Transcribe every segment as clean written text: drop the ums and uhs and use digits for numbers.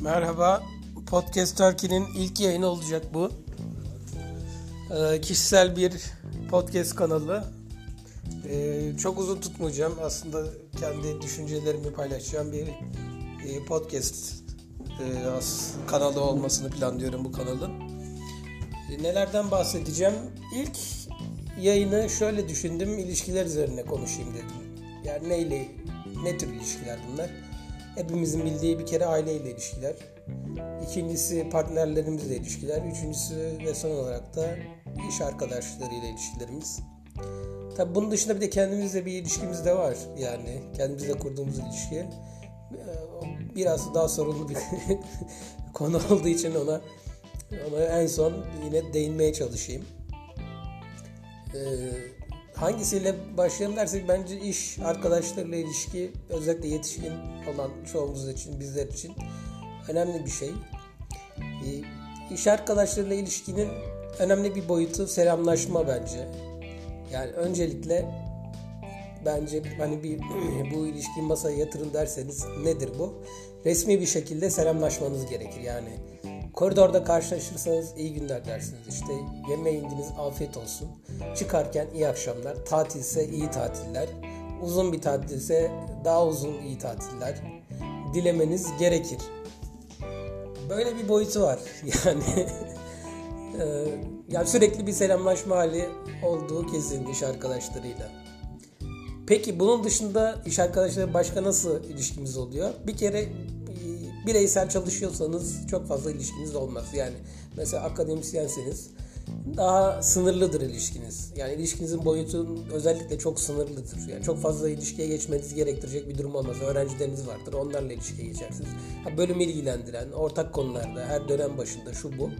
Merhaba, Podcast Turkey'nin ilk yayını olacak bu. Kişisel bir podcast kanalı. Çok uzun tutmayacağım. Aslında kendi düşüncelerimi paylaşacağım bir podcast kanalı olmasını planlıyorum bu kanalın. Nelerden bahsedeceğim? İlk yayını şöyle düşündüm, ilişkiler üzerine konuşayım dedim. Yani ne tür ilişkiler bunlar? Hepimizin bildiği bir kere aileyle ilişkiler. İkincisi partnerlerimizle ilişkiler. Üçüncüsü ve son olarak da iş arkadaşlarıyla ilişkilerimiz. Tabii bunun dışında bir de kendimizle bir ilişkimiz de var. Yani kendimizle kurduğumuz ilişki. Biraz daha sorunlu bir konu olduğu için ona en son yine değinmeye çalışayım. Hangisiyle başlayalım dersek bence iş arkadaşlarıyla ilişki özellikle yetişkin olan çoğumuz için, bizler için önemli bir şey. İş arkadaşlarıyla ilişkinin önemli bir boyutu selamlaşma bence. Yani öncelikle bence bu ilişkiyi masaya yatırın derseniz nedir bu? Resmi bir şekilde selamlaşmanız gerekir. Yani koridorda karşılaşırsanız iyi günler dersiniz. İşte yemeğe indiniz, afiyet olsun. Çıkarken iyi akşamlar. Tatilse iyi tatiller. Uzun bir tatilse daha uzun iyi tatiller. Dilemeniz gerekir. Böyle bir boyutu var. Yani sürekli bir selamlaşma hali olduğu kesin iş arkadaşlarıyla. Peki bunun dışında iş arkadaşları başka nasıl ilişkimiz oluyor? Bir kere bireysel çalışıyorsanız çok fazla ilişkiniz olmaz. Yani mesela akademisyenseniz daha sınırlıdır ilişkiniz. Yani ilişkinizin boyutu özellikle çok sınırlıdır. Yani çok fazla ilişkiye geçmenizi gerektirecek bir durum olmaz. Öğrencileriniz vardır, onlarla ilişkiye geçersiniz. Bölümü ilgilendiren, ortak konularda, her dönem başında şu bu.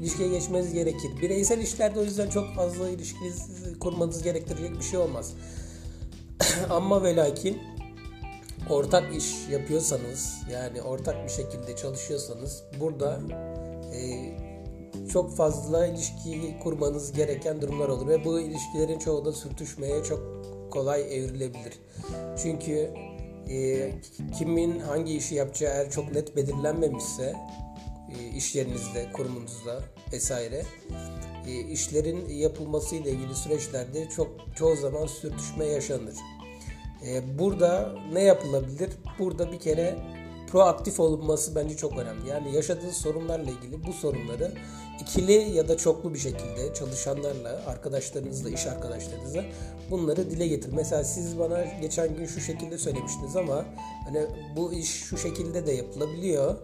İlişkiye geçmeniz gerekir. Bireysel işlerde o yüzden çok fazla ilişkiniz kurmanız gerektirecek bir şey olmaz. Ama ve lakin ortak iş yapıyorsanız, yani ortak bir şekilde çalışıyorsanız burada çok fazla ilişkiyi kurmanız gereken durumlar olur ve bu ilişkilerin çoğu da sürtüşmeye çok kolay evrilebilir. Çünkü kimin hangi işi yapacağı eğer çok net belirlenmemişse iş yerinizde, kurumunuzda vesaire işlerin yapılması ile ilgili süreçlerde çoğu zaman sürtüşme yaşanır. Burada ne yapılabilir? Burada bir kere proaktif olunması bence çok önemli. Yani yaşadığınız sorunlarla ilgili bu sorunları ikili ya da çoklu bir şekilde çalışanlarla, arkadaşlarınızla, iş arkadaşlarınızla bunları dile getirin. Mesela siz bana geçen gün şu şekilde söylemiştiniz ama bu iş şu şekilde de yapılabiliyor.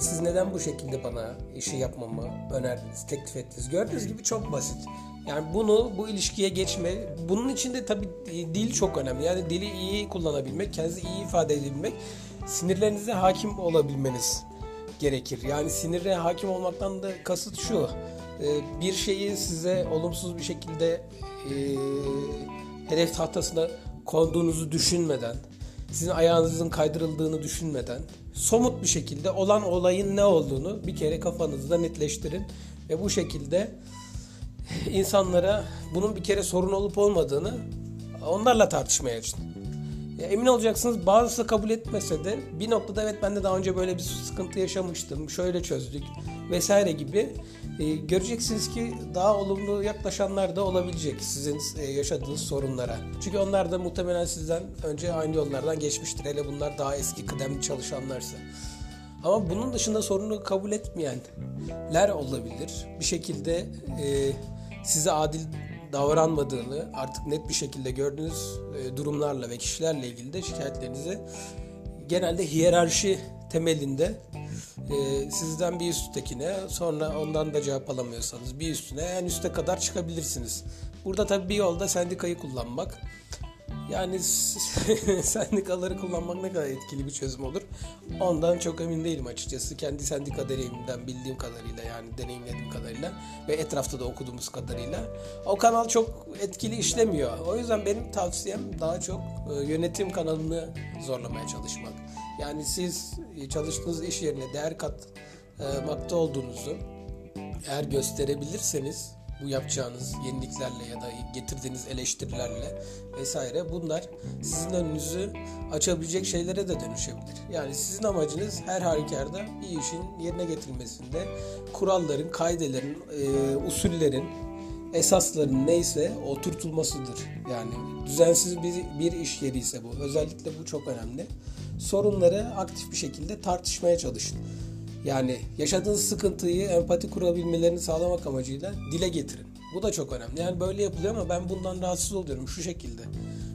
Siz neden bu şekilde bana işi yapmamı önerdiniz, teklif ettiniz? Gördüğünüz gibi çok basit. Yani bu ilişkiye geçme, bunun için de tabii dil çok önemli. Yani dili iyi kullanabilmek, kendinizi iyi ifade edebilmek, sinirlerinize hakim olabilmeniz gerekir. Yani sinire hakim olmaktan da kasıt şu, bir şeyi size olumsuz bir şekilde hedef tahtasına konduğunuzu düşünmeden, sizin ayağınızın kaydırıldığını düşünmeden, somut bir şekilde olan olayın ne olduğunu bir kere kafanızda netleştirin ve bu şekilde insanlara bunun bir kere sorun olup olmadığını onlarla tartışmaya açın. Emin olacaksınız bazısı kabul etmese de bir noktada evet ben de daha önce böyle bir sıkıntı yaşamıştım, şöyle çözdük vesaire gibi göreceksiniz ki daha olumlu yaklaşanlar da olabilecek sizin yaşadığınız sorunlara. Çünkü onlar da muhtemelen sizden önce aynı yollardan geçmiştir, hele bunlar daha eski kıdemli çalışanlarsa. Ama bunun dışında sorunu kabul etmeyenler olabilir. Bir şekilde size adil davranmadığını artık net bir şekilde gördüğünüz durumlarla ve kişilerle ilgili de şikayetlerinizi genelde hiyerarşi temelinde sizden bir üsttekine, sonra ondan da cevap alamıyorsanız bir üstüne, en üste kadar çıkabilirsiniz. Burada tabii bir yolda sendikayı kullanmak. Yani sendikaları kullanmak ne kadar etkili bir çözüm olur? Ondan çok emin değilim açıkçası. Kendi sendika deneyimimden bildiğim kadarıyla, yani deneyimlediğim kadarıyla ve etrafta da okuduğumuz kadarıyla o kanal çok etkili işlemiyor. O yüzden benim tavsiyem daha çok yönetim kanalını zorlamaya çalışmak. Yani siz çalıştığınız iş yerine değer katmakta olduğunuzu eğer gösterebilirseniz bu yapacağınız yeniliklerle ya da getirdiğiniz eleştirilerle vesaire bunlar sizin önünüzü açabilecek şeylere de dönüşebilir. Yani sizin amacınız her halükarda bir işin yerine getirilmesinde kuralların, kaidelerin, usullerin, esasların neyse oturtulmasıdır. Yani düzensiz bir iş yeri ise bu. Özellikle bu çok önemli. Sorunları aktif bir şekilde tartışmaya çalışın. Yani yaşadığınız sıkıntıyı empati kurabilmelerini sağlamak amacıyla dile getirin. Bu da çok önemli. Yani böyle yapılıyor ama ben bundan rahatsız oluyorum şu şekilde.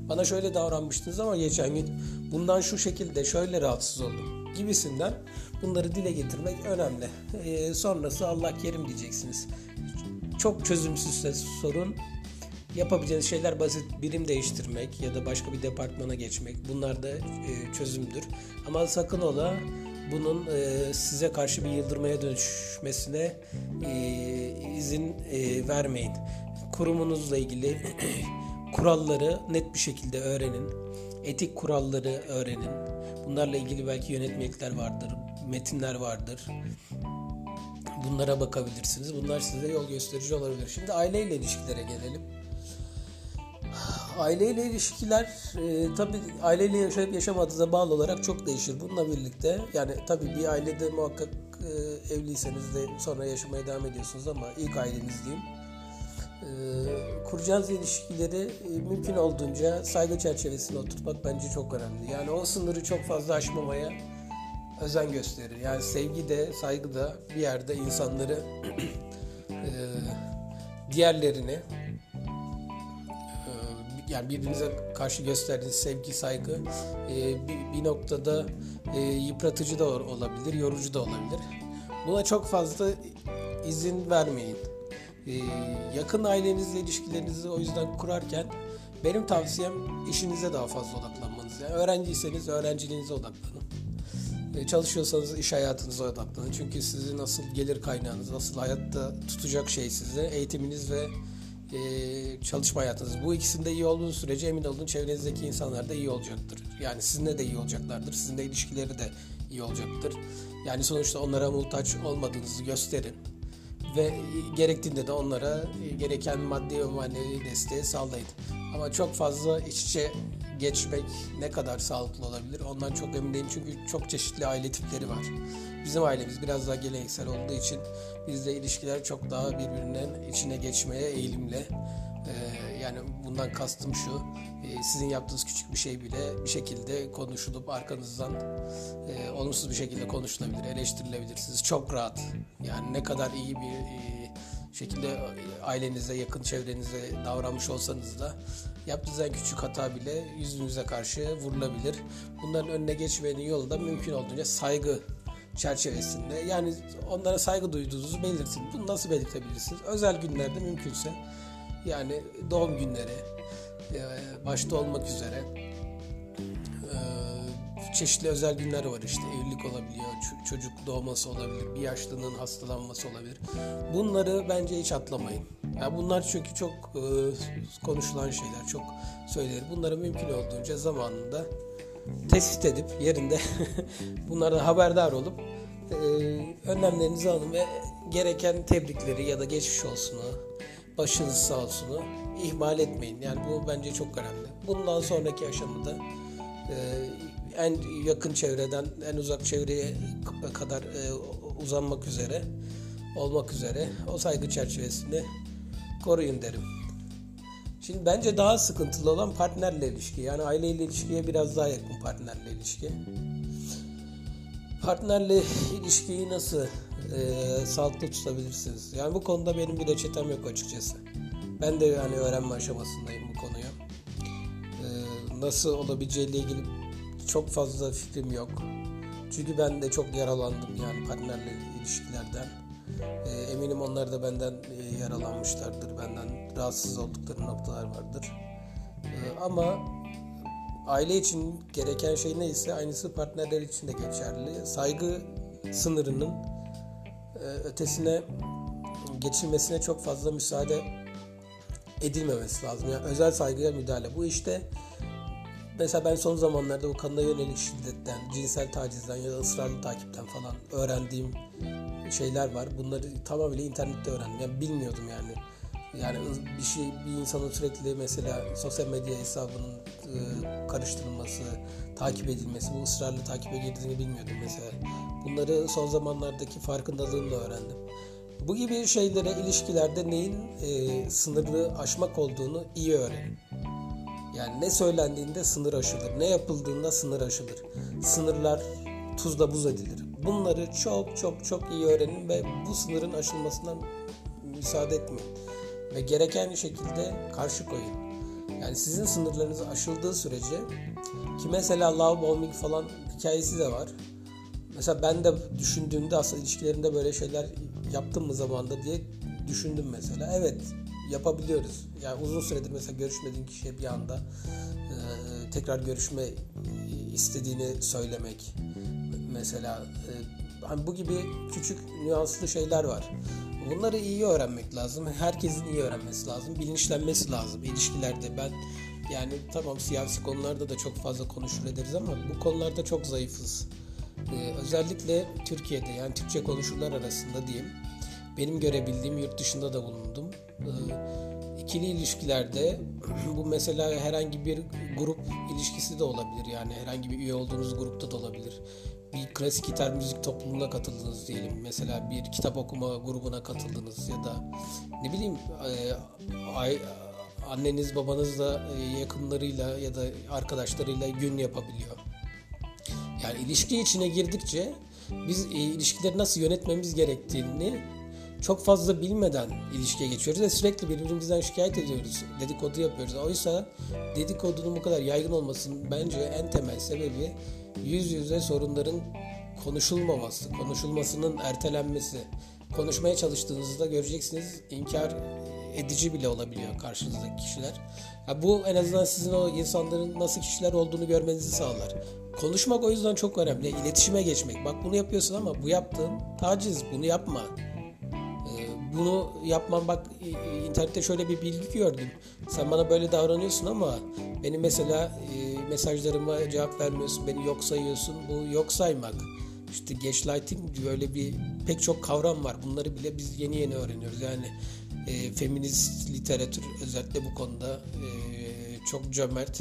Bana şöyle davranmıştınız ama geçen gün bundan şu şekilde şöyle rahatsız oldum gibisinden bunları dile getirmek önemli. Sonrası Allah kerim diyeceksiniz. Çok çözümsüzse sorun, yapabileceğiniz şeyler basit, birim değiştirmek ya da başka bir departmana geçmek. Bunlar da çözümdür. Ama sakın ola bunun size karşı bir yıldırmaya dönüşmesine izin vermeyin. Kurumunuzla ilgili kuralları net bir şekilde öğrenin. Etik kuralları öğrenin. Bunlarla ilgili belki yönetmelikler vardır, metinler vardır. Bunlara bakabilirsiniz. Bunlar size yol gösterici olabilir. Şimdi aileyle ilişkilere gelelim. Aileyle ilişkiler tabii aileyle yaşayıp yaşamadığına bağlı olarak çok değişir. Bununla birlikte yani tabii bir ailede muhakkak evliyseniz de sonra yaşamaya devam ediyorsunuz ama ilk aileniz diyeyim. Kuracağınız ilişkileri mümkün olduğunca saygı çerçevesine oturtmak bence çok önemli. Yani o sınırı çok fazla aşmamaya özen gösterir. Yani sevgi de saygı da bir yerde insanları diğerlerini yani birbirinize karşı gösterdiğiniz sevgi, saygı bir noktada yıpratıcı da olabilir, yorucu da olabilir. Buna çok fazla izin vermeyin. Yakın ailenizle ilişkilerinizi o yüzden kurarken benim tavsiyem işinize daha fazla odaklanmanız. Yani öğrenciyseniz öğrenciliğinize odaklanın. Çalışıyorsanız iş hayatınıza odaklanın. Çünkü sizin asıl gelir kaynağınız, asıl hayatta tutacak şey size eğitiminiz ve çalışma hayatınız. Bu ikisinde iyi olduğunuz sürece emin olun çevrenizdeki insanlar da iyi olacaktır. Yani sizinle de iyi olacaklardır. Sizinle ilişkileri de iyi olacaktır. Yani sonuçta onlara muhtaç olmadığınızı gösterin. Ve gerektiğinde de onlara gereken maddi ve manevi desteği sağlayın. Ama çok fazla iç içe geçmek ne kadar sağlıklı olabilir ondan çok emin değilim çünkü çok çeşitli aile tipleri var. Bizim ailemiz biraz daha geleneksel olduğu için bizde ilişkiler çok daha birbirinin içine geçmeye eğilimli. Yani bundan kastım şu, sizin yaptığınız küçük bir şey bile bir şekilde konuşulup arkanızdan olumsuz bir şekilde konuşulabilir, eleştirilebilirsiniz. Çok rahat. Yani ne kadar iyi bir şekilde ailenize, yakın çevrenize davranmış olsanız da yaptığınız en küçük hata bile yüzünüze karşı vurulabilir. Bunların önüne geçmenin yolu da mümkün olduğunca saygı çerçevesinde. Yani onlara saygı duyduğunuzu belirtin. Bunu nasıl belirtebilirsiniz? Özel günlerde mümkünse yani doğum günleri başta olmak üzere çeşitli özel günler var işte evlilik olabiliyor, çocuk doğması olabilir, bir yaşlının hastalanması olabilir. Bunları bence hiç atlamayın. Yani bunlar çünkü çok konuşulan şeyler, çok söylenir. Bunları mümkün olduğunca zamanında tespit edip yerinde bunlardan haberdar olup önlemlerinizi alın ve gereken tebrikleri ya da geçmiş olsunu, başınız sağ olsunu ihmal etmeyin. Yani bu bence çok önemli. Bundan sonraki aşamada en yakın çevreden en uzak çevreye kadar uzanmak üzere olmak üzere o saygı çerçevesinde koruyun derim. Şimdi bence daha sıkıntılı olan partnerle ilişki. Yani aileyle ilişkiye biraz daha yakın partnerle ilişki. Partnerle ilişkiyi nasıl sağlıklı tutabilirsiniz? Yani bu konuda benim bir reçetem yok açıkçası. Ben de yani öğrenme aşamasındayım bu konuya. Nasıl olabileceğiyle ilgili çok fazla fikrim yok. Çünkü ben de çok yaralandım yani partnerle ilişkilerden. Eminim onlar da benden yaralanmışlardır. Benden rahatsız oldukları noktalar vardır. Ama aile için gereken şey neyse aynısı partnerler için de geçerli. Saygı sınırının ötesine geçilmesine çok fazla müsaade edilmemesi lazım. Yani özel saygıya müdahale. Bu işte mesela ben son zamanlarda bu kadına yönelik şiddetten, cinsel tacizden ya da ısrarlı takipten falan öğrendiğim şeyler var. Bunları tamamıyla internette öğrendim. Yani bilmiyordum yani. Yani bir insanın sürekli mesela sosyal medya hesabının karıştırılması, takip edilmesi, bu ısrarla takibe girdiğini bilmiyordum mesela. Bunları son zamanlardaki farkındalığımla öğrendim. Bu gibi şeylere, ilişkilerde neyin sınırı aşmak olduğunu iyi öğrenin. Yani ne söylendiğinde sınır aşılır, ne yapıldığında sınır aşılır. Sınırlar tuzla buz edilir. Bunları çok iyi öğrenin ve bu sınırın aşılmasına müsaade etmeyin. Ve gereken şekilde karşı koyun. Yani sizin sınırlarınız aşıldığı sürece, ki mesela love bombing falan hikayesi de var. Mesela ben de düşündüğümde aslında ilişkilerimde böyle şeyler yaptım mı zamanda diye düşündüm mesela. Evet, yapabiliyoruz. Yani uzun süredir mesela görüşmediğin kişiye bir anda tekrar görüşme istediğini söylemek. Mesela hani bu gibi küçük nüanslı şeyler var. Bunları iyi öğrenmek lazım. Herkesin iyi öğrenmesi lazım. Bilinçlenmesi lazım ilişkilerde. Ben yani tamam siyasi konularda da çok fazla konuşur ederiz ama bu konularda çok zayıfız. Özellikle Türkiye'de, yani Türkçe konuşurlar arasında diyeyim. Benim görebildiğim, yurt dışında da bulundum. İkili ilişkilerde bu mesela herhangi bir grup ilişkisi de olabilir. Yani herhangi bir üye olduğunuz grupta da olabilir. Bir klasik gitar müzik topluluğuna katıldınız diyelim. Mesela bir kitap okuma grubuna katıldınız ya da ne bileyim anneniz babanızla yakınlarıyla ya da arkadaşlarıyla gün yapabiliyor. Yani ilişki içine girdikçe biz ilişkileri nasıl yönetmemiz gerektiğini çok fazla bilmeden ilişkiye geçiyoruz ve sürekli birbirimizden şikayet ediyoruz, dedikodu yapıyoruz. Oysa dedikodunun bu kadar yaygın olmasının bence en temel sebebi yüz yüze sorunların konuşulmaması, konuşulmasının ertelenmesi. Konuşmaya çalıştığınızda göreceksiniz inkar edici bile olabiliyor karşınızdaki kişiler. Ya bu en azından sizin o insanların nasıl kişiler olduğunu görmenizi sağlar. Konuşmak o yüzden çok önemli. İletişime geçmek. Bak bunu yapıyorsun ama bu yaptığın taciz. Bunu yapma. Bunu yapman, bak internette şöyle bir bilgi gördüm. Sen bana böyle davranıyorsun ama benim mesela mesajlarıma cevap vermiyorsun, beni yok sayıyorsun. Bu yok saymak. İşte gaslighting, böyle bir pek çok kavram var. Bunları bile biz yeni öğreniyoruz. Yani feminist literatür özellikle bu konuda çok cömert.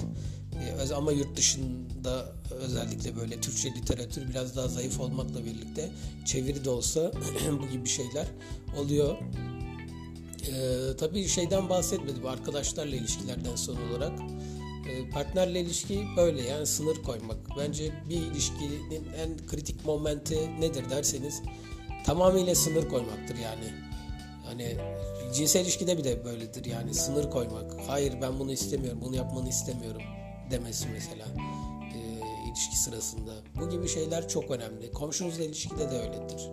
Ama yurt dışında özellikle böyle Türkçe literatür biraz daha zayıf olmakla birlikte çeviri de olsa bu gibi şeyler oluyor. Tabii şeyden bahsetmedim, arkadaşlarla ilişkilerden son olarak. Partnerle ilişki böyle, yani sınır koymak. Bence bir ilişkinin en kritik momenti nedir derseniz tamamıyla sınır koymaktır yani. Hani cinsel ilişkide bile böyledir yani, sınır koymak. Hayır, ben bunu istemiyorum, bunu yapmanı istemiyorum demesi mesela ilişki sırasında. Bu gibi şeyler çok önemli. Komşunuzla ilişkide de öyledir.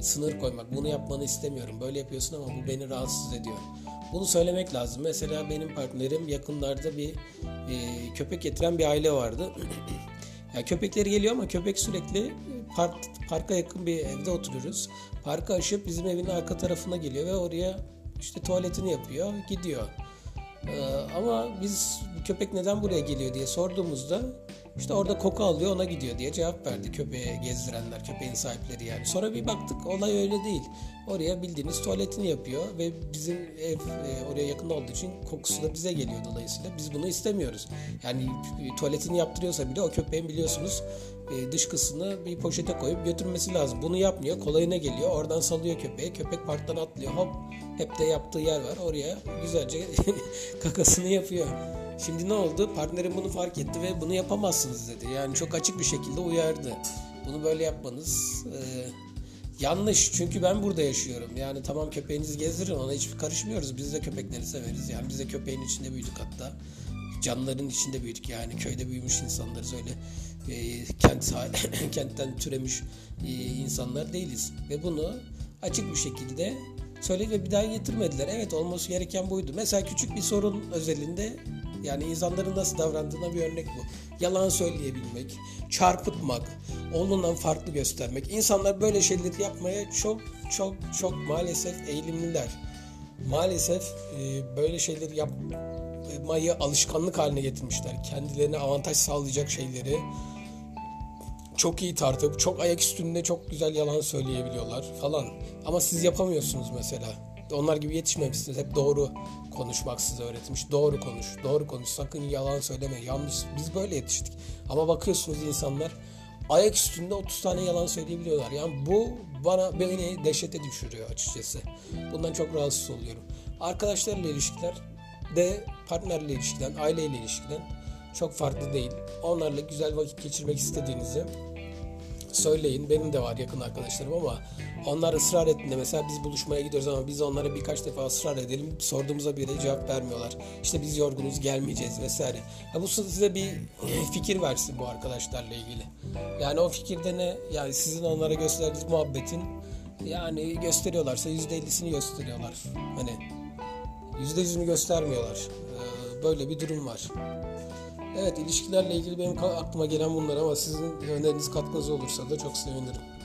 Sınır koymak, bunu yapmanı istemiyorum, böyle yapıyorsun ama bu beni rahatsız ediyor. Bunu söylemek lazım. Mesela benim partnerim, yakınlarda bir köpek getiren bir aile vardı. Yani köpekleri geliyor ama köpek sürekli parka yakın bir evde oturuyoruz. Parka aşıp bizim evin arka tarafına geliyor ve oraya işte tuvaletini yapıyor, gidiyor. Ama biz köpek neden buraya geliyor diye sorduğumuzda işte orada koku alıyor, ona gidiyor diye cevap verdi köpeğe gezdirenler, köpeğin sahipleri yani. Sonra bir baktık olay öyle değil. Oraya bildiğiniz tuvaletini yapıyor ve bizim ev oraya yakın olduğu için kokusu da bize geliyor, dolayısıyla biz bunu istemiyoruz. Yani tuvaletini yaptırıyorsa bile o köpeğin biliyorsunuz dışkısını bir poşete koyup götürmesi lazım. Bunu yapmıyor, kolayına geliyor, oradan salıyor köpeği, köpek parktan atlıyor, hop, hep de yaptığı yer var, oraya güzelce kakasını yapıyor. Şimdi ne oldu? Partnerim bunu fark etti ve bunu yapamazsınız dedi. Yani çok açık bir şekilde uyardı. Bunu böyle yapmanız yanlış. Çünkü ben burada yaşıyorum. Yani tamam, köpeğinizi gezdirin, ona hiç karışmıyoruz. Biz de köpekleri severiz. Yani biz de köpeğin içinde büyüdük hatta. Canların içinde büyüdük yani. Köyde büyümüş insanlarız, öyle kentten türemiş insanlar değiliz. Ve bunu açık bir şekilde söyledi ve bir daha getirmediler. Evet, olması gereken buydu. Mesela küçük bir sorun özelinde, yani insanların nasıl davrandığına bir örnek bu. Yalan söyleyebilmek, çarpıtmak, olduğundan farklı göstermek. İnsanlar böyle şeyleri yapmaya çok maalesef eğilimliler. Maalesef böyle şeyleri yapmayı alışkanlık haline getirmişler. Kendilerine avantaj sağlayacak şeyleri çok iyi tartıp, çok ayak üstünde, çok güzel yalan söyleyebiliyorlar falan. Ama siz yapamıyorsunuz mesela. Onlar gibi yetişmemişsiniz. Hep doğru konuşmak size öğretmiş. Doğru konuş, doğru konuş. Sakın yalan söyleme. Yanlış. Biz böyle yetiştik. Ama bakıyorsunuz insanlar ayak üstünde 30 tane yalan söyleyebiliyorlar. Yani bu beni dehşete düşürüyor açıkçası. Bundan çok rahatsız oluyorum. Arkadaşlarla ilişkiler de partnerle ilişkiden, aileyle ilişkiden çok farklı değil. Onlarla güzel vakit geçirmek istediğinizi söyleyin. Benim de var yakın arkadaşlarım ama onlar ısrar ettiğinde mesela biz buluşmaya gidiyoruz ama biz onlara birkaç defa ısrar edelim. Sorduğumuza bile cevap vermiyorlar. İşte biz yorgunuz, gelmeyeceğiz vesaire. Ya bu size bir fikir versin bu arkadaşlarla ilgili. Yani o fikirde ne? Yani sizin onlara gösterdiğiniz muhabbetin yani gösteriyorlarsa %50'sini gösteriyorlar. Hani %100'ünü göstermiyorlar. Böyle bir durum var. Evet, ilişkilerle ilgili benim aklıma gelen bunlar ama sizin öneriniz, katkınız olursa da çok sevinirim.